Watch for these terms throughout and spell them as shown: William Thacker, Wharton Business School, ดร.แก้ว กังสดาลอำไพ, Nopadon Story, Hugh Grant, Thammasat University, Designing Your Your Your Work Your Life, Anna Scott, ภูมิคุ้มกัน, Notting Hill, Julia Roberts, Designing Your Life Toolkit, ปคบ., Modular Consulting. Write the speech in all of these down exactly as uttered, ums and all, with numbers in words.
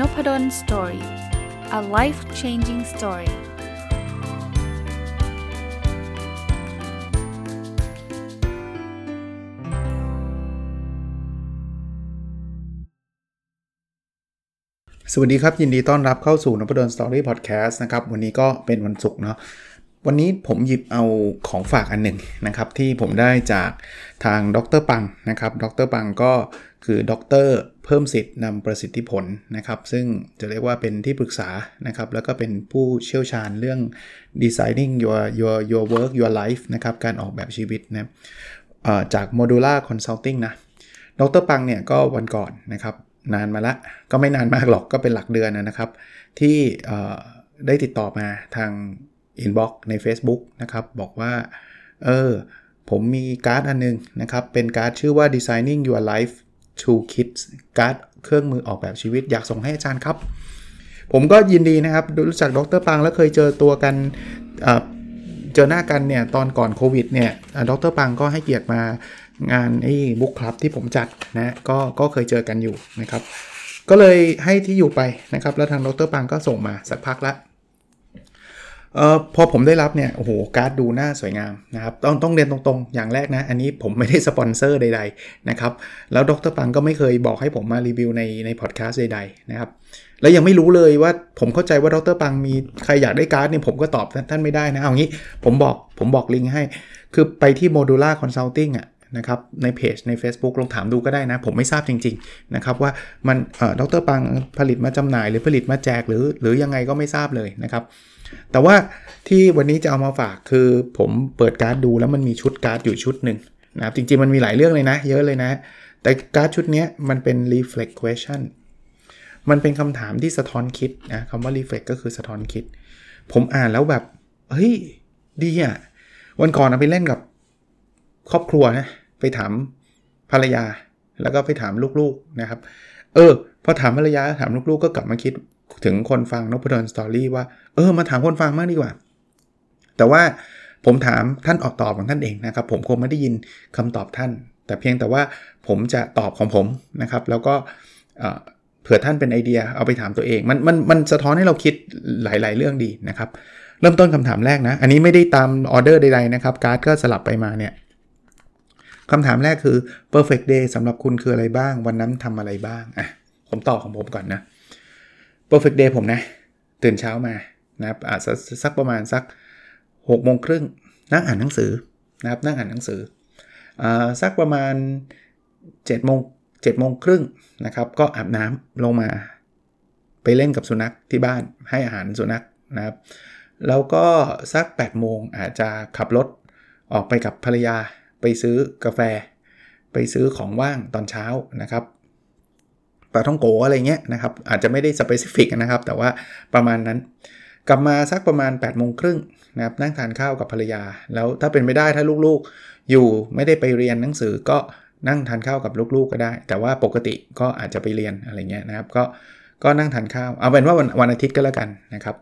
Nopadon Story. A life-changing story. สวัสดีครับยินดีต้อนรับเข้าสู่ Nopadon Story Podcast นะครับวันนี้ก็เป็นวันศุกร์เนาะวันนี้ผมหยิบเอาของฝากอันหนึ่งนะครับที่ผมได้จากทางดร.ปังนะครับดร.ปังก็คือดร.เพิ่มสิทธิ์นำประสิทธิผลนะครับซึ่งจะเรียกว่าเป็นที่ปรึกษานะครับแล้วก็เป็นผู้เชี่ยวชาญเรื่อง Designing Your Your Your Work Your Life นะครับการออกแบบชีวิตนะจาก Modular Consulting นะดร.ปังเนี่ยก็วันก่อนนะครับนานมาละก็ไม่นานมากหรอกก็เป็นหลักเดือนนะครับที่ได้ติดต่อมาทางinbox ใน Facebook นะครับบอกว่าเออผมมีการ์ดอันนึงนะครับเป็นการ์ดชื่อว่า Designing Your Life Toolkit การ์ดเครื่องมือออกแบบชีวิตอยากส่งให้อาจารย์ครับผมก็ยินดีนะครับรู้จักดร.ปังแล้วเคยเจอตัวกันเอ่อเจอหน้ากันเนี่ยตอนก่อนโควิดเนี่ยดร.ปังก็ให้เกียรติมางานไอ้ Book Club ที่ผมจัดนะก็ก็เคยเจอกันอยู่นะครับก็เลยให้ที่อยู่ไปนะครับแล้วทางดร.ปังก็ส่งมาสักพักละเอ่อพอผมได้รับเนี่ยโอ้โหการ์ดดูหน้าสวยงามนะครับต้องต้องเรียนตรงๆอย่างแรกนะอันนี้ผมไม่ได้สปอนเซอร์ใดๆนะครับแล้วดร.ปังก็ไม่เคยบอกให้ผมมารีวิวในในพอดแคสต์ใดๆนะครับแล้วยังไม่รู้เลยว่าผมเข้าใจว่าดร.ปังมีใครอยากได้การ์ดเนี่ยผมก็ตอบท่านไม่ได้นะเอางี้ผมบอกผมบอกลิงก์ให้คือไปที่ Modular Consulting อ่ะนะครับในเพจใน Facebook ลองถามดูก็ได้นะผมไม่ทราบจริงๆนะครับว่ามันเอ่อดร.ปังผลิตมาจำหน่ายหรือผลิตมาแจกหรือหรือยังไงก็ไม่ทราบเลยนะครับแต่ว่าที่วันนี้จะเอามาฝากคือผมเปิดการ์ดดูแล้วมันมีชุดการ์ดอยู่ชุดหนึ่งนะครับจริงๆมันมีหลายเรื่องเลยนะเยอะเลยนะแต่การ์ดชุดนี้มันเป็น reflect question มันเป็นคำถามที่สะท้อนคิดนะคำว่า reflect ก็คือสะท้อนคิดผมอ่านแล้วแบบเฮ้ยดีอ่ะวันก่อนเอาไปเล่นกับครอบครัวนะไปถามภรรยาแล้วก็ไปถามลูกๆนะครับเออพอถามภรรยาถามลูกๆก็กลับมาคิดถึงคนฟังNopadon Storyว่าเออมาถามคนฟังมากดีกว่าแต่ว่าผมถามท่านออกตอบของท่านเองนะครับผมคงไม่ได้ยินคำตอบท่านแต่เพียงแต่ว่าผมจะตอบของผมนะครับแล้วก็เผื่อท่านเป็นไอเดียเอาไปถามตัวเองมันมันมันสะท้อนให้เราคิดหลายๆเรื่องดีนะครับเริ่มต้นคำถามแรกนะอันนี้ไม่ได้ตามออเดอร์ใดๆนะครับการ์ดก็สลับไปมาเนี่ยคำถามแรกคือ perfect day สำหรับคุณคืออะไรบ้างวันนั้นทำอะไรบ้างอ่ะผมตอบของผมก่อนนะ perfect day ผมนะตื่นเช้ามานะครับอาจจะสักประมาณสัก หกโมงครึ่งนั่งอ่านหนังสือนะครับนั่งอ่านหนังสืออ่าสักประมาณ เจ็ดโมง เจ็ดโมงครึ่งนะครับก็อาบน้ำลงมาไปเล่นกับสุนัขที่บ้านให้อาหารสุนัขนะครับแล้วก็สัก แปดโมงอาจจะขับรถออกไปกับภรรยาไปซื้อกาแฟไปซื้อของว่างตอนเช้านะครับปลาท่องโกอะไรเงี้ยนะครับอาจจะไม่ได้สเปซิฟิกนะครับแต่ว่าประมาณนั้นกลับมาสักประมาณ แปดโมงครึ่งนะครับนั่งทานข้าวกับภรรยาแล้วถ้าเป็นไม่ได้ถ้าลูกๆอยู่ไม่ได้ไปเรียนหนังสือก็นั่งทานข้าวกับลูกๆก็ได้แต่ว่าปกติก็อาจจะไปเรียนอะไรเงี้ยนะครับก็ก็นั่งทานข้าวเอาเป็นว่าวันวันอาทิตย์ก็แล้วกันนะครับ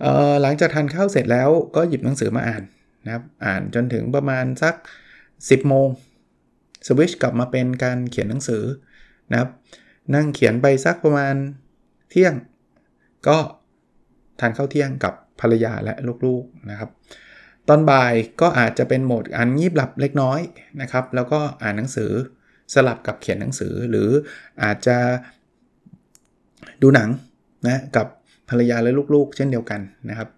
เอ่อหลังจากทานข้าวเสร็จแล้วก็หยิบหนังสือมาอ่านนะครับอ่านจนถึงประมาณสักสิบโมงสวิชกลับมาเป็นการเขียนหนังสือนะครับนั่งเขียนไปสักประมาณเที่ยงก็ทานข้าวเที่ยงกับภรรยาและลูกๆนะครับตอนบ่ายก็อาจจะเป็นโหมดอ่านงีบหลับเล็กน้อยนะครับแล้วก็อ่านหนังสือสลับกับเขียนหนังสือหรืออาจจะดูหนังนะกับภรรยาและลูกๆเช่นเดียวกันนะครับ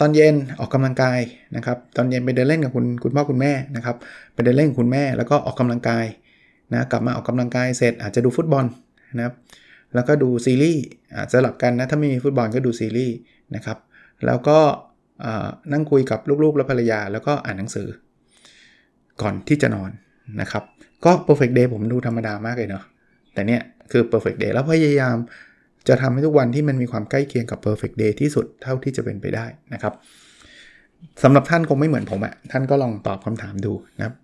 ตอนเย็นออกกำลังกายนะครับตอนเย็นไปเดินเล่นกับคุณคุณพ่อคุณแม่นะครับไปเดินเล่นกับคุณแม่แล้วก็ออกกำลังกายนะกลับมาออกกำลังกายเสร็จอาจจะดูฟุตบอลนะครับแล้วก็ดูซีรีส์อาจจะสลับกันนะถ้าไม่มีฟุตบอลก็ดูซีรีส์นะครับแล้วก็นั่งคุยกับลูกๆและภรรยาแล้วก็อ่านหนังสือก่อนที่จะนอนนะครับก็ perfect day ผมดูธรรมดามากเลยเนาะแต่เนี่ยคือ perfect day แล้วพยายามจะทำให้ทุกวันที่มันมีความใกล้เคียงกับ perfect day ที่สุดเท่าที่จะเป็นไปได้นะครับสำหรับท่านคงไม่เหมือนผมอะท่านก็ลองตอบคำถามดูนะครับ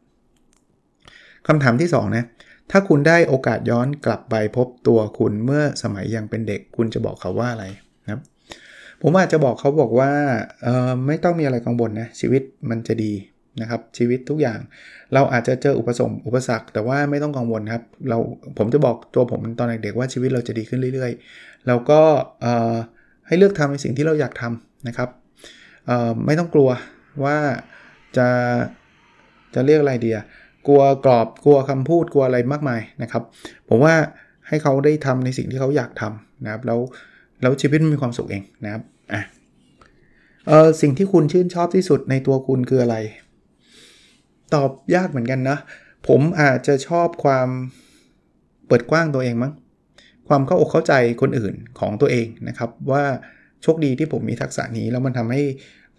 คำถามที่สองนะถ้าคุณได้โอกาสย้อนกลับไปพบตัวคุณเมื่อสมัยยังเป็นเด็กคุณจะบอกเขาว่าอะไรนะครับผมอาจจะบอกเขาบอกว่าเอ่อไม่ต้องมีอะไรกังวลนะชีวิตมันจะดี นะครับชีวิตทุกอย่างเราอาจจะเจออุปสงค์อุปสรรคแต่ว่าไม่ต้องกังวลครับเราผมจะบอกตัวผมตอนเด็กๆว่าชีวิตเราจะดีขึ้นเรื่อยๆเราก็ให้เลือกทำในสิ่งที่เราอยากทำนะครับไม่ต้องกลัวว่าจะจะเรียกอะไรดีกลัวกรอบกลัวคำพูดกลัวอะไรมากมายนะครับผมว่าให้เขาได้ทำในสิ่งที่เขาอยากทำนะครับแล้วแล้วชีวิตมันมีความสุขเองนะครับอ่ะเออสิ่งที่คุณชื่นชอบที่สุดในตัวคุณคืออะไรตอบยากเหมือนกันนะผมอาจจะชอบความเปิดกว้างตัวเองมั้งความเข้าอกเข้าใจคนอื่นของตัวเองนะครับว่าโชคดีที่ผมมีทักษะนี้แล้วมันทำให้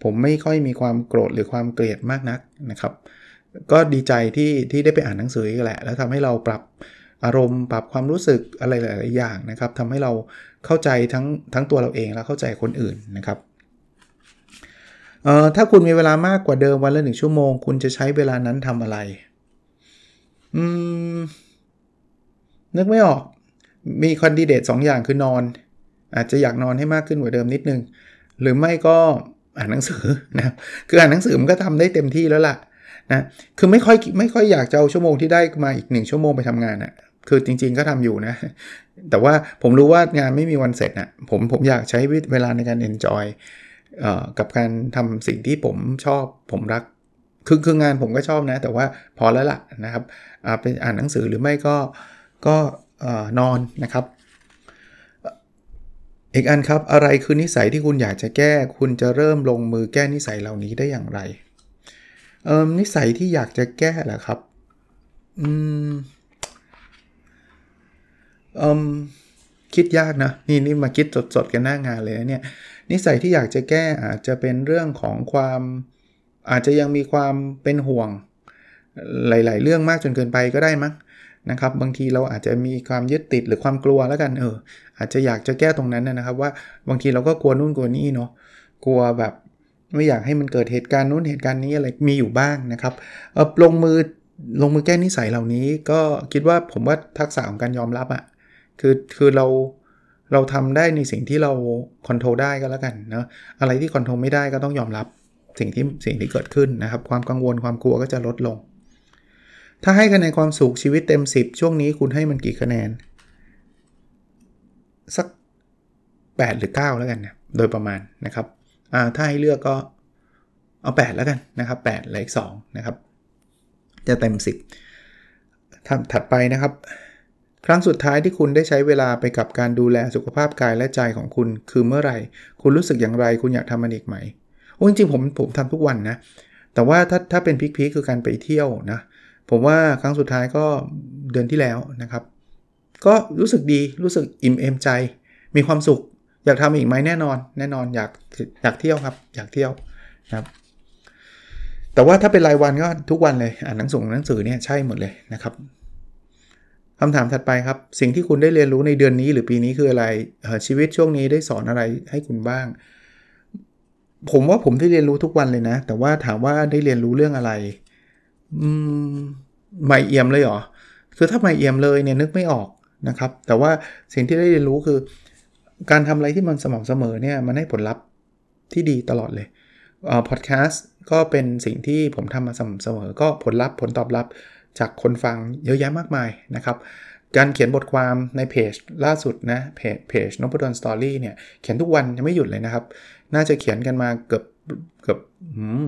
ผมไม่ค่อยมีความโกรธหรือความเกลียดมากนักนะครับก็ดีใจที่ที่ได้ไปอ่านหนังสืออีกแหละแล้วทำให้เราปรับอารมณ์ปรับความรู้สึกอะไรหลายๆอย่างนะครับทำให้เราเข้าใจทั้งทั้งตัวเราเองและเข้าใจคนอื่นนะครับเอ่อถ้าคุณมีเวลามากกว่าเดิมวันละหนึ่งชั่วโมงคุณจะใช้เวลานั้นทำอะไรอืมนึกไม่ออกมีคอนดิเดตสองอย่างคือนอนอาจจะอยากนอนให้มากขึ้นกว่าเดิมนิดนึงหรือไม่ก็อ่านหนังสือนะคืออ่านหนังสือมันก็ทำได้เต็มที่แล้วล่ะนะคือไม่ค่อยไม่ค่อยอยากจะเอาชั่วโมงที่ได้มาอีกหนึ่งชั่วโมงไปทำงานนะคือจริงๆก็ทำอยู่นะแต่ว่าผมรู้ว่างานไม่มีวันเสร็จนะผมผมอยากใช้เวลาในการ enjoy เอ่อกับการทำสิ่งที่ผมชอบผมรักคือคืองานผมก็ชอบนะแต่ว่าพอแล้วล่ะนะครับอ่าเป็นอ่านหนังสือหรือไม่ก็ก็เอ่อนอนนะครับอีกอันครับอะไรคือนิสัยที่คุณอยากจะแก้คุณจะเริ่มลงมือแก้นิสัยเหล่านี้ได้อย่างไรเอ่อนิสัยที่อยากจะแก้ล่ะครับอืมเอ่อคิดยากนะนี่นี่มาคิดสดๆกันหน้างานเลยนะเนี่ยนิสัยที่อยากจะแก้อาจจะเป็นเรื่องของความอาจจะยังมีความเป็นห่วงหลายๆเรื่องมากจนเกินไปก็ได้มั้งนะครับบางทีเราอาจจะมีความยึดติดหรือความกลัวแล้วกันเอออาจจะอยากจะแก้ตรงนั้นนะครับว่าบางทีเราก็กลัวนู่นกลัวนี่เนาะกลัวแบบไม่อยากให้มันเกิดเหตุการณ์นู้นเหตุการณ์นี้อะไรมีอยู่บ้างนะครับเออลงมือลงมือแก้นิสัยเหล่านี้ก็คิดว่าผมว่าทักษะของการยอมรับอ่ะคือคือเราเราทำได้ในสิ่งที่เราคอนโทรลได้ก็แล้วกันเนาะอะไรที่คอนโทรลไม่ได้ก็ต้องยอมรับสิ่งที่สิ่งที่เกิดขึ้นนะครับความกังวลความกลัวก็จะลดลงถ้าให้คะแนนความสุขชีวิตเต็มสิบช่วงนี้คุณให้มันกี่คะแนนสักแปดหรือเก้าแล้วกันนะโดยประมาณนะครับอ่าถ้าให้เลือกก็เอาแปดแล้วกันนะครับแปดเหลืออีกสองนะครับจะเต็มสิบถัดถัดไปนะครับครั้งสุดท้ายที่คุณได้ใช้เวลาไปกับการดูแลสุขภาพกายและใจของคุณคือเมื่อไหร่คุณรู้สึกอย่างไรคุณอยากทำมันอีกไหมโอ้จริงๆผมผมทำทุกวันนะแต่ว่าถ้าถ้าเป็นพีคๆคือการไปเที่ยวนะผมว่าครั้งสุดท้ายก็เดือนที่แล้วนะครับก็รู้สึกดีรู้สึกอิ่มเอมใจมีความสุขอยากทำอีกไหมแน่นอนแน่นอนอยากอยากเที่ยวครับอยากเที่ยวนะครับแต่ว่าถ้าเป็นรายวันก็ทุกวันเลยอ่านหนังสือหนังสือเนี่ยใช่หมดเลยนะครับคำถามถัดไปครับสิ่งที่คุณได้เรียนรู้ในเดือนนี้หรือปีนี้คืออะไรชีวิตช่วงนี้ได้สอนอะไรให้คุณบ้างผมว่าผมได้เรียนรู้ทุกวันเลยนะแต่ว่าถามว่าได้เรียนรู้เรื่องอะไรอืมไม่เอี่ยมเลยเหรอคือถ้าไม่เอี่ยมเลยเนี่ยนึกไม่ออกนะครับแต่ว่าสิ่งที่ได้เรียนรู้คือการทำอะไรที่มันสม่ำเสมอเนี่ยมันให้ผลลัพธ์ที่ดีตลอดเลยเอ่อพอดแคสต์ก็เป็นสิ่งที่ผมทำมาสม่ำเสมอก็ผลลัพธ์ผลตอบรับจากคนฟังเยอะแยะมากมายนะครับการเขียนบทความในเพจล่าสุดนะเพจเพจ Nopadon Story เนี่ยเขียนทุกวันยังไม่หยุดเลยนะครับน่าจะเขียนกันมาเกือบเกือบหืม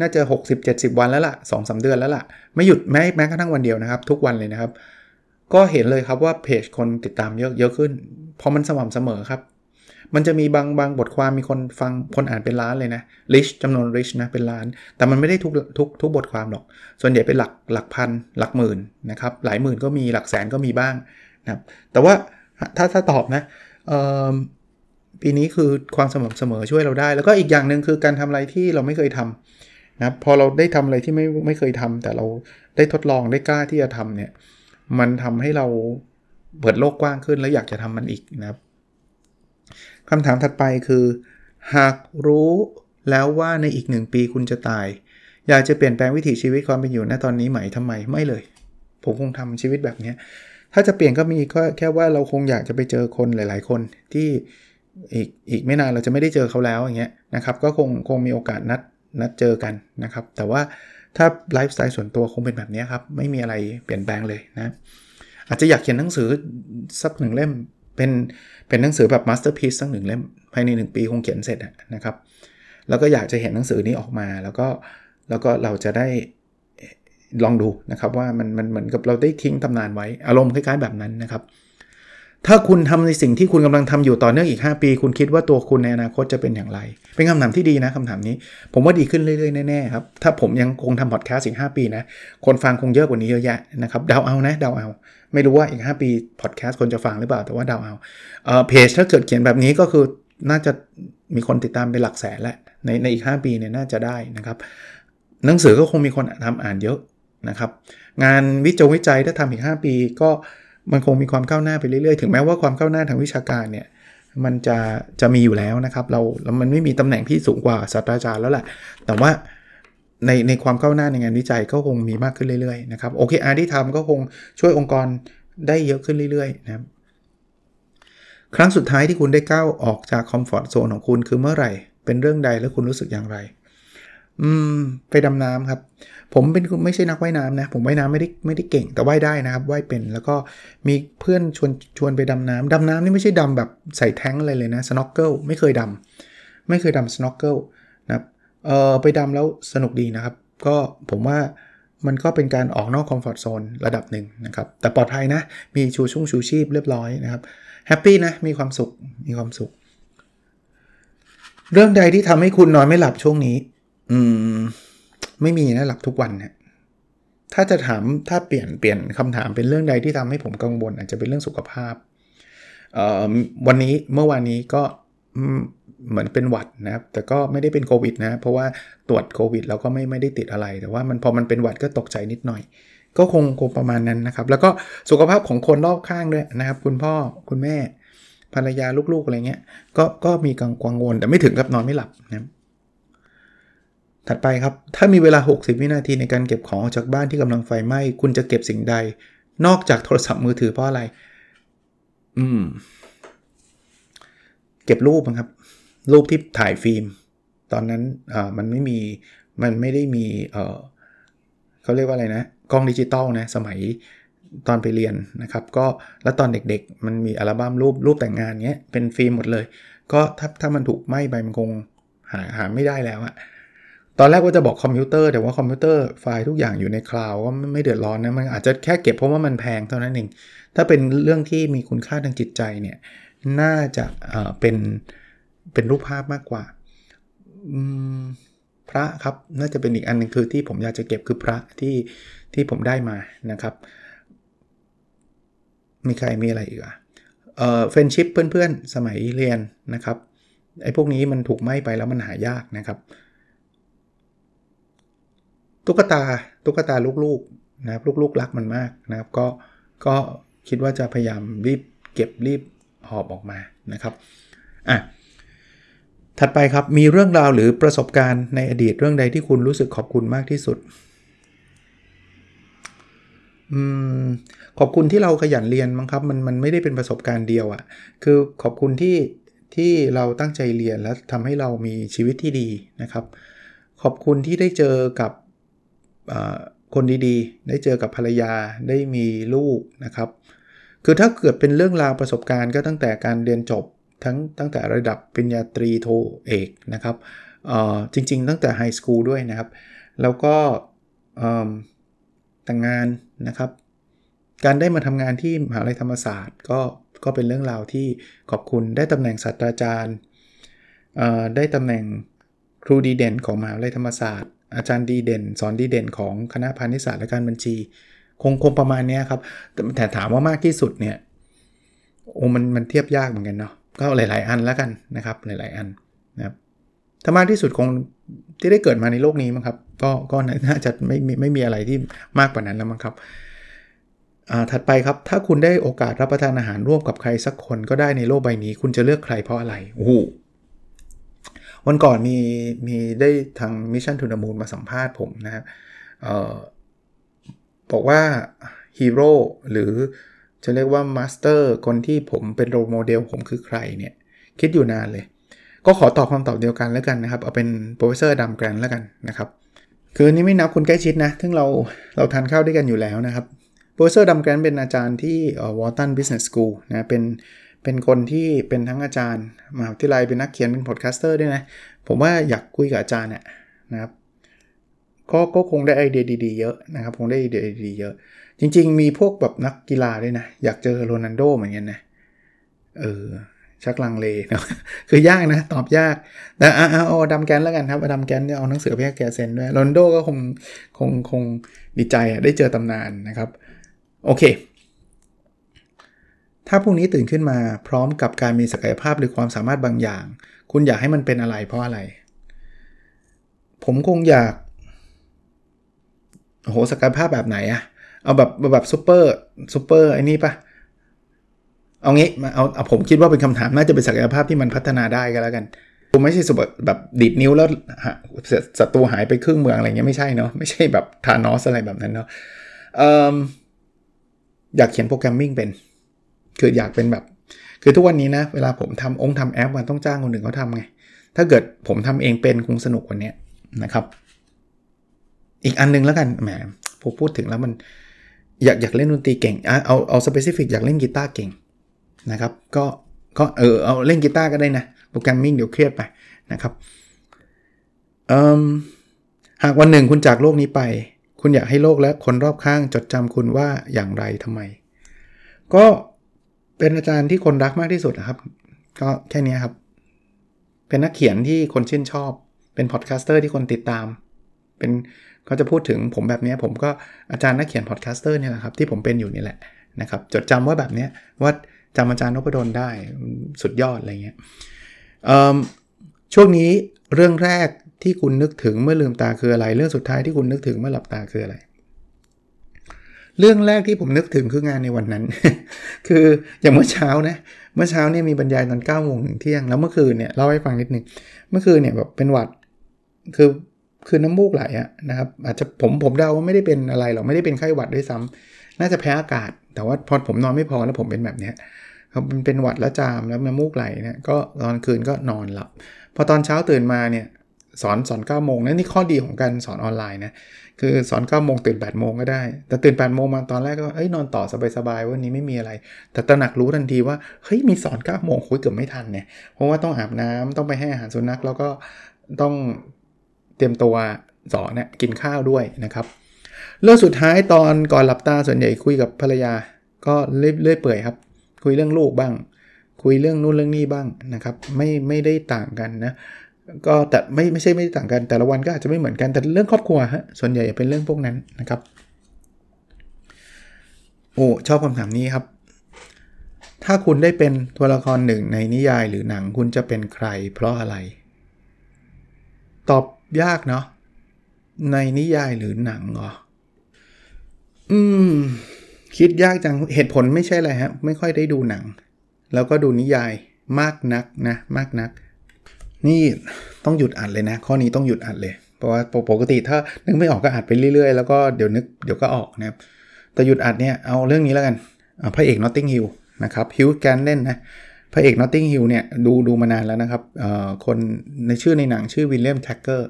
น่าจะ หกสิบเจ็ดสิบ วันแล้วล่ะ สองสาม เดือนแล้วล่ะไม่หยุดแม้แม้กระทั่งวันเดียวนะครับทุกวันเลยนะครับก็เห็นเลยครับว่าเพจคนติดตามเยอะเยอะขึ้นพอมันสม่ำเสมอครับมันจะมีบางบางบทความมีคนฟังคนอ่านเป็นล้านเลยนะ reach จำนวน reach นะเป็นล้านแต่มันไม่ได้ทุกทุกทุกบทความหรอกส่วนใหญ่เป็นหลักหลักพันหลักหมื่นนะครับหลายหมื่นก็มีหลักแสนก็มีบ้างนะครับแต่ว่าถ้าถ้าตอบนะเอ่อปีนี้คือความสม่ำเสมอช่วยเราได้แล้วก็อีกอย่างนึงคือการทำอะไรที่เราไม่เคยทำนะพอเราได้ทำอะไรที่ไม่ไม่เคยทำแต่เราได้ทดลองได้กล้าที่จะทำเนี่ยมันทำให้เราเปิดโลกกว้างขึ้นแล้วอยากจะทำมันอีกนะครับคำถามถัดไปคือหากรู้แล้วว่าในอีกหนึ่งปีคุณจะตายอยากจะเปลี่ยนแปลงวิถีชีวิตความเป็นอยู่ณตอนนี้ไหมทำไมไม่เลยผมคงทำชีวิตแบบนี้ถ้าจะเปลี่ยนก็มีก็แค่ว่าเราคงอยากจะไปเจอคนหลายๆคนที่อีกอีกไม่นานเราจะไม่ได้เจอเขาแล้วอย่างเงี้ยนะครับก็คงคงมีโอกาสนัด นัดเจอกันนะครับแต่ว่าถ้าไลฟ์สไตล์ส่วนตัวคงเป็นแบบนี้ครับไม่มีอะไรเปลี่ยนแปลงเลยนะอาจจะอยากเขียนหนังสือสักหนึ่งเล่มเป็นเป็นหนังสือแบบมาสเตอร์พีซสักหนึ่งเล่มภายในหนึ่งปีคงเขียนเสร็จนะครับแล้วก็อยากจะเห็นหนังสือนี้ออกมาแล้วก็แล้วก็เราจะได้ลองดูนะครับว่ามันมันเหมือนกับเราได้ทิ้งตำนานไว้อารมณ์คล้ายๆแบบนั้นนะครับถ้าคุณทำในสิ่งที่คุณกำลังทำอยู่ต่อเนื่องอีกห้าปีคุณคิดว่าตัวคุณในอนาคตจะเป็นอย่างไรเป็นคำถามที่ดีนะคำถามนี้ผมว่าดีขึ้นเรื่อยๆแน่ๆครับถ้าผมยังคงทำพอดแคสต์อีกห้าปีนะคนฟังคงเยอะกว่านี้เยอะแยะนะครับเดาเอานะเดาเอาไม่รู้ว่าอีกห้าปีพอดแคสต์คนจะฟังหรือเปล่าแต่ว่าเดาเอาเอ่อเพจถ้าเกิดเขียนแบบนี้ก็คือน่าจะมีคนติดตามเป็นหลักแสนแล้วในในอีกห้าปีเนี่ยน่าจะได้นะครับหนังสือก็คงมีคนทำอ่านเยอะนะครับงานวิจัยวิจัยถ้าทำอีกห้าปีก็มันคงมีความก้าวหน้าไปเรื่อยๆถึงแม้ว่าความก้าวหน้าทางวิชาการเนี่ยมันจะจะมีอยู่แล้วนะครับเราแล้วมันไม่มีตำแหน่งที่สูงกว่าศาสตราจารย์แล้วแหละแต่ว่าในในความก้าวหน้าในงานวิจัยก็คงมีมากขึ้นเรื่อยๆนะครับโอเคอาร์ที่ทำก็คงช่วยองค์กรได้เยอะขึ้นเรื่อยๆนะครับครั้งสุดท้ายที่คุณได้ก้าวออกจากคอมฟอร์ตโซนของคุณคือเมื่อไหร่เป็นเรื่องใดและคุณรู้สึกอย่างไรอืมไปดำน้ำครับผมเป็นไม่ใช่นักว่ายน้ำนะผมว่ายน้ำไม่ได้ไม่ได้เก่งแต่ว่ายได้นะครับว่ายเป็นแล้วก็มีเพื่อนชวนชวนไปดำน้ำดำน้ำนี่ไม่ใช่ดำแบบใส่แท้งอะไรเลยนะสน็อกเกิลไม่เคยดำไม่เคยดำสน็อกเกิลนะครับเออไปดำแล้วสนุกดีนะครับก็ผมว่ามันก็เป็นการออกนอกคอมฟอร์ตโซนระดับหนึ่งนะครับแต่ปลอดภัยนะมีชูชุ่งชูชีพเรียบร้อยนะครับแฮปปี้นะมีความสุขมีความสุขเรื่องใดที่ทำให้คุณนอนไม่หลับช่วงนี้อืมไม่มีนะหลับทุกวันนะถ้าจะถามถ้าเปลี่ยนเปลี่ยนคำถามเป็นเรื่องใดที่ทำให้ผมกังวลอาจจะเป็นเรื่องสุขภาพเอ่อวันนี้เมื่อวานนี้ก็เหมือนเป็นหวัดนะครับแต่ก็ไม่ได้เป็นโควิดนะเพราะว่าตรวจโควิดแล้วก็ไม่ไม่ได้ติดอะไรแต่ว่ามันพอมันเป็นหวัดก็ตกใจนิดหน่อยก็คงคงประมาณนั้นนะครับแล้วก็สุขภาพของคนรอบข้างด้วยนะครับคุณพ่อคุณแม่ภรรยาลูกๆอะไรเงี้ยก็ก็มีกังวลแต่ไม่ถึงกับนอนไม่หลับนะถัดไปครับถ้ามีเวลาหกสิบวินาทีในการเก็บของออกจากบ้านที่กำลังไฟไหม้คุณจะเก็บสิ่งใดนอกจากโทรศัพท์มือถือเพราะอะไรอืมเก็บรูปนะครับรูปที่ถ่ายฟิล์มตอนนั้นอ่ามันไม่มีมันไม่ได้มีเอ่อเขาเรียกว่าอะไรนะกล้องดิจิตอลนะสมัยตอนไปเรียนนะครับก็แล้วตอนเด็กๆมันมีอัลบั้มรูปรูปแต่งงานเงี้ยเป็นฟิล์มหมดเลยก็ถ้าถ้ามันถูกไหม้ไปมันคงหาหาไม่ได้แล้วอะตอนแรกว่าจะบอกคอมพิวเตอร์แต่ว่าคอมพิวเตอร์ไฟล์ทุกอย่างอยู่ในคลาวด์ก็ไม่เดือดร้อนนะมันอาจจะแค่เก็บเพราะว่ามันแพงเท่านั้นเองถ้าเป็นเรื่องที่มีคุณค่าทางจิตใจเนี่ยน่าจะเอ่อเป็นเป็นรูปภาพมากกว่าอืมพระครับน่าจะเป็นอีกอันนึงคือที่ผมอยากจะเก็บคือพระที่ที่ผมได้มานะครับมีใครมีอะไรอีกอ่ะเอ่อเฟรนด์ชิพเพื่อนๆสมัยเรียนนะครับไอ้พวกนี้มันถูกไหม้ไปแล้วมันหายากนะครับตุ๊กตาตุ๊กตาลูกๆนะครับลูกๆรักมันมากนะครับก็ก็คิดว่าจะพยายามรีบเก็บรีบหอบออกมานะครับอ่ะถัดไปครับมีเรื่องราวหรือประสบการณ์ในอดีตเรื่องใดที่คุณรู้สึกขอบคุณมากที่สุดอืมขอบคุณที่เราขยันเรียนมั้งครับมันมันไม่ได้เป็นประสบการณ์เดียวอ่ะคือขอบคุณที่ที่เราตั้งใจเรียนและทำให้เรามีชีวิตที่ดีนะครับขอบคุณที่ได้เจอกับคนดีๆได้เจอกับภรรยาได้มีลูกนะครับคือถ้าเกิดเป็นเรื่องราวประสบการณ์ก็ตั้งแต่การเรียนจบทั้งตั้งแต่ระดับปริญญาตรีโทเอกนะครับจริงๆตั้งแต่ไฮสคูลด้วยนะครับแล้วก็แต่งงานนะครับการได้มาทำงานที่มหาวิทยาลัยธรรมศาสตร์ก็ก็เป็นเรื่องราวที่ขอบคุณได้ตำแหน่งศาสตราจารย์ได้ตำแหน่งครูดีเด่นของมหาวิทยาลัยธรรมศาสตร์อาจารย์ดีเด่นสอนดีเด่นของคณะพาณิชยศาสตร์และการบัญชีคงคงประมาณนี้ครับแต่ถามว่ามากที่สุดเนี่ยโอ้มันมันเทียบยากเหมือนกันเนาะก็หลายๆอันแล้วกันนะครับหลายๆอันนะครับถ้ามากที่สุดคงที่ได้เกิดมาในโลกนี้มั้งครับก็ก็น่าจะไม่ไม่ไม่มีอะไรที่มากกว่านั้นแล้วมั้งครับอ่าถัดไปครับถ้าคุณได้โอกาสรับประทานอาหารร่วมกับใครสักคนก็ได้ในโลกใบนี้คุณจะเลือกใครเพราะอะไรโอ้โหวันก่อนมีมีได้ทางมิชชั่นทูเดอะมูนมาสัมภาษณ์ผมนะครับเอ่อบอกว่าฮีโร่หรือจะเรียกว่ามาสเตอร์คนที่ผมเป็นโรลโมเดลผมคือใครเนี่ยคิดอยู่นานเลย ก็ขอตอบคำตอบเดียวกันแล้วกันนะครับเอาเป็นโปรเฟสเซอร์ดำแกรนแล้วกันนะครับคืออันนี้ไม่นับคนใกล้ชิดนะซึ่งเราเราทานข้าวด้วยกันอยู่แล้วนะครับโปรเฟสเซอร์ดำแกรนเป็นอาจารย์ที่วอลตันบิสเนสสคูลนะเป็นเป็นคนที่เป็นทั้งอาจารย์มหาวิทยาลัยเป็นนักเขียนเป็นพอดแคสเตอร์ด้วยนะผมว่าอยากคุยกับอาจารย์เนี่ยนะครับก็ก็คงได้ไอเดียดีๆเยอะนะครับคงได้ไอเดียดีๆเยอะจริงๆมีพวกแบบนักกีฬาด้วยนะอยากเจอโรนัลโดเหมือนกันนะเออชักลังเลนะคือยากนะตอบยากแต่อ่ะๆเอาดำแกนแล้วกันครับดำแกนเนี่ยเอาหนังสือไปให้แกเซ็นด้วยโรนัลโดก็คงคงคงดีใจอ่ะได้เจอตำนานนะครับโอเคถ้าพรุ่งนี้ตื่นขึ้นมาพร้อมกับการมีศักยภาพหรือความสามารถบางอย่างคุณอยากให้มันเป็นอะไรเพราะอะไรผมคงอยากโอ้โหศักยภาพแบบไหนอะเอาแบบแบบซุปเปอร์ซุปเปอร์ไอ้นี่ป่ะเอางี้มาเอาเอาผมคิดว่าเป็นคำถามน่าจะเป็นศักยภาพที่มันพัฒนาได้ก็แล้วกันผมไม่ใช่สุดแบบดีดนิ้วแล้วศัตรูหายไปครึ่งเมืองอะไรเงี้ยไม่ใช่เนาะไม่ใช่แบบธานอสอะไรแบบนั้นเนาะเอ่ออยากเขียนโปรแกรมมิ่งเป็นคืออยากเป็นแบบคือทุกวันนี้นะเวลาผมทำองค์ทำแอปมันต้องจ้างคนหนึ่งเขาทำไงถ้าเกิดผมทำเองเป็นคงสนุกกว่านี้นะครับอีกอันนึงแล้วกันแหมผมพูดถึงแล้วมันอยากอยากเล่นดนตรีเก่งอ่ะเอาเอาสเปซิฟิกอยากเล่นกีตาร์เก่งนะครับก็ก็เออเอาเล่นกีตาร์ก็ได้นะโปรแกรมมิ่งเดี๋ยวเครียดไปนะครับเอ่อหากวันหนึ่งคุณจากโลกนี้ไปคุณอยากให้โลกและคนรอบข้างจดจำคุณว่าอย่างไรทำไมก็เป็นอาจารย์ที่คนรักมากที่สุดนะครับก็แค่นี้ครับเป็นนักเขียนที่คนชื่นชอบเป็นพอดแคสเตอร์ที่คนติดตามเป็นเขาจะพูดถึงผมแบบนี้ผมก็อาจารย์นักเขียนพอดแคสเตอร์เนี่ยแหละครับที่ผมเป็นอยู่นี่แหละนะครับจดจำว่าแบบนี้ว่าจำอาจารย์นพดลได้สุดยอดอะไรเงี้ยช่วงนี้เรื่องแรกที่คุณนึกถึงเมื่อลืมตาคืออะไรเรื่องสุดท้ายที่คุณนึกถึงเมื่อหลับตาคืออะไรเรื่องแรกที่ผมนึกถึงคืองานในวันนั้น คืออย่างเมื่อเช้านะเมื่อเช้าเนี่ยมีบรรยายตอนเก้าโมงถึงเที่ยงแล้วเมื่อคืนเนี่ยเล่าให้ฟังนิดนึงเมื่อคืนเนี่ยแบบเป็นหวัดคือคือน้ำมูกไหลอะนะครับอาจจะผมผมเดาว่าไม่ได้เป็นอะไรหรอกไม่ได้เป็นไข้หวัดด้วยซ้ำน่าจะแพ้อากาศแต่ว่าพอผมนอนไม่พอแล้วผมเป็นแบบนี้ครับมันเป็นหวัดแล้วจามแล้วน้ำมูกไหลเนี่ยก็ตอนคืนก็นอนหลับพอตอนเช้าตื่นมาเนี่ยสอนสอนเก้าโมงนั่นนี่ข้อดีของการสอนออนไลน์นะคือสอนเก้าโมงตื่นแปดโมงก็ได้แต่ตื่นแปดโมงมาตอนแรกก็เอ้ยนอนต่อสบายๆวันนี้ไม่มีอะไรแต่ตระหนักรู้ทันทีว่าเฮ้ยมีสอนเก้าโมงคุยเกือบไม่ทันเนี่ยเพราะว่าต้องอาบน้ำต้องไปให้อาหารสุนัขแล้วก็ต้องเตรียมตัวสอนเนี่ยกินข้าวด้วยนะครับเรื่องสุดท้ายตอนก่อนหลับตาส่วนใหญ่คุยกับภรรยาก็เรื่อยเปื่อยครับคุยเรื่องลูกบ้างคุยเรื่องนู่นเรื่องนี้บ้างนะครับไม่ไม่ได้ต่างกันนะก็แต่ไม่ไม่ใช่ไม่ได้ต่างกันแต่ละวันก็อาจจะไม่เหมือนกันแต่เรื่องครอบครัวฮะส่วนใหญ่เป็นเรื่องพวกนั้นนะครับโอ้ชอบคำถามนี้ครับถ้าคุณได้เป็นตัวละครหนึ่งในนิยายหรือหนังคุณจะเป็นใครเพราะอะไรตอบยากเนาะในนิยายหรือหนังเหรออืมคิดยากจังเหตุผลไม่ใช่อะไรฮะไม่ค่อยได้ดูหนังแล้วก็ดูนิยายมากนักนะมากนักนี่ต้องหยุดอัดเลยนะข้อนี้ต้องหยุดอัดเลยเพราะว่าปกติถ้านึกไม่ออกก็อัดไปเรื่อยๆแล้วก็เดี๋ยวนึกเดี๋ยวก็ออกนะครับแต่หยุดอัดเนี่ยเอาเรื่องนี้แล้วกันพระเอกนอตติงฮิลนะครับฮิวจ์แกรนท์เล่นนะพระเอกนอตติงฮิลเนี่ยดูดูมานานแล้วนะครับคนในชื่อในหนังชื่อวิลเลียมแท็กเกอร์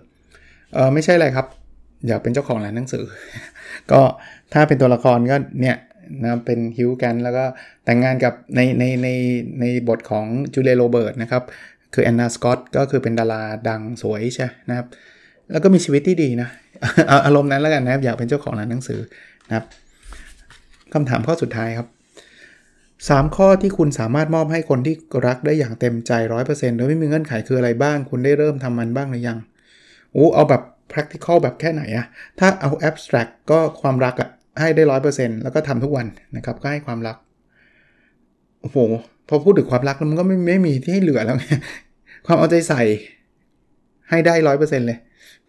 เออไม่ใช่อะไรครับอยากเป็นเจ้าของร้านหนังสือ ก็ถ้าเป็นตัวละครก็เนี่ยนะเป็นฮิวจ์แกรนท์แล้วก็แต่งงานกับในในในในบทของจูเลียโรเบิร์ตนะครับคือแอนนาสกอตก็คือเป็นดาราดังสวยใช่นะครับแล้วก็มีชีวิตที่ดีนะ อารมณ์นั้นแล้วกันนะครับอยากเป็นเจ้าของร้านหนังสือนะครับคำถามข้อสุดท้ายครับสามข้อที่คุณสามารถมอบให้คนที่รักได้อย่างเต็มใจ ร้อยเปอร์เซ็นต์ โดยไม่มีเงื่อนไขคืออะไรบ้างคุณได้เริ่มทำมันบ้างหรือยังโอ้เอาแบบ practical แบบแค่ไหนอะถ้าเอา abstract ก็ความรักอะให้ได้ ร้อยเปอร์เซ็นต์ แล้วก็ทำทุกวันนะครับก็ให้ความรักโอ้โหพอพูดถึงความรักแล้วมันก็ไม่ไม่มีที่ให้เหลือแล้วไงความเอาใจใส่ให้ได้ ร้อยเปอร์เซ็นต์ เลย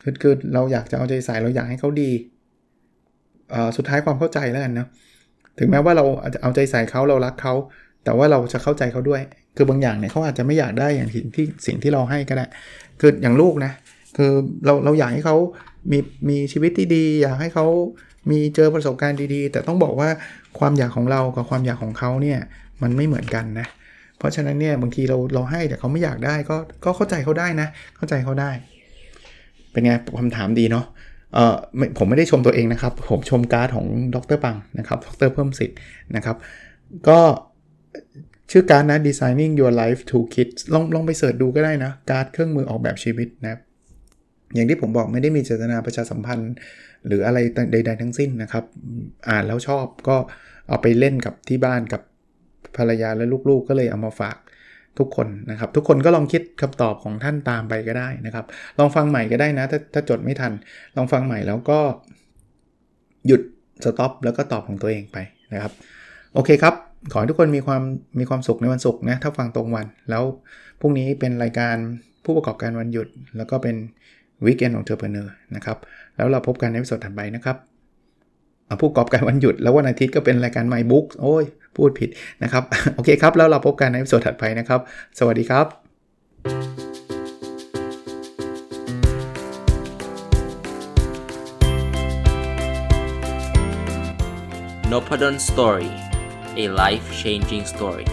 คือคือเราอยากจะเอาใจใส่เราอยากให้เขาดีเอ่อสุดท้ายความเข้าใจแล้วกันนะถึงแม้ว่าเราเอาใจใส่เขาเรารักเขาแต่ว่าเราจะเข้าใจเขาด้วยคือบางอย่างเนี่ยเขาอาจจะไม่อยากได้อย่างที่ที่สิ่งที่เราให้ก็ได้คืออย่างลูกนะคือเราเราอยากให้เขามีมีชีวิตที่ดีอยากให้เขามีเจอประสบการณ์ดีๆแต่ต้องบอกว่าความอยากของเรากับความอยากของเขาเนี่ยมันไม่เหมือนกันนะ เพราะฉะนั้นเนี่ยบางทีเราเราให้แต่เขาไม่อยากได้ก็ก็เข้าใจเขาได้นะเข้าใจเขาได้เป็นไงคำถามดีเนาะเอ่อผมไม่ได้ชมตัวเองนะครับผมชมการ์ดของดร.ปังนะครับดร.เพิ่มสิทธิ์นะครับก็ชื่อการ์ดนะ Designing Your Life Toolkit ลองลองไปเสิร์ชดูก็ได้นะการ์ดเครื่องมือออกแบบชีวิตนะอย่างที่ผมบอกไม่ได้มีเจตนาประชาสัมพันธ์หรืออะไรใดๆทั้งสิ้นนะครับอ่านแล้วชอบก็เอาไปเล่นกับที่บ้านกับภรรยาและลูกๆก็เลยเอามาฝากทุกคนนะครับทุกคนก็ลองคิดคำตอบของท่านตามไปก็ได้นะครับลองฟังใหม่ก็ได้นะถ้าถ้าจดไม่ทันลองฟังใหม่แล้วก็หยุดสต็อปแล้วก็ตอบของตัวเองไปนะครับโอเคครับขอให้ทุกคนมีความมีความสุขในวันศุกร์นะถ้าฟังตรงวันแล้วพรุ่งนี้เป็นรายการผู้ประกอบการวันหยุดแล้วก็เป็น Weekend Entrepreneur นะครับแล้วเราพบกันในวิดีโอถัดไปนะครับผู้ประกอบการวันหยุดแล้ววันอาทิตย์ก็เป็นรายการ My Book โอ้ยพูดผิดนะครับโอเคครับแล้วเราพบกันในวิดีโอถัดไปนะครับสวัสดีครับ Nopadon Story A life-changing story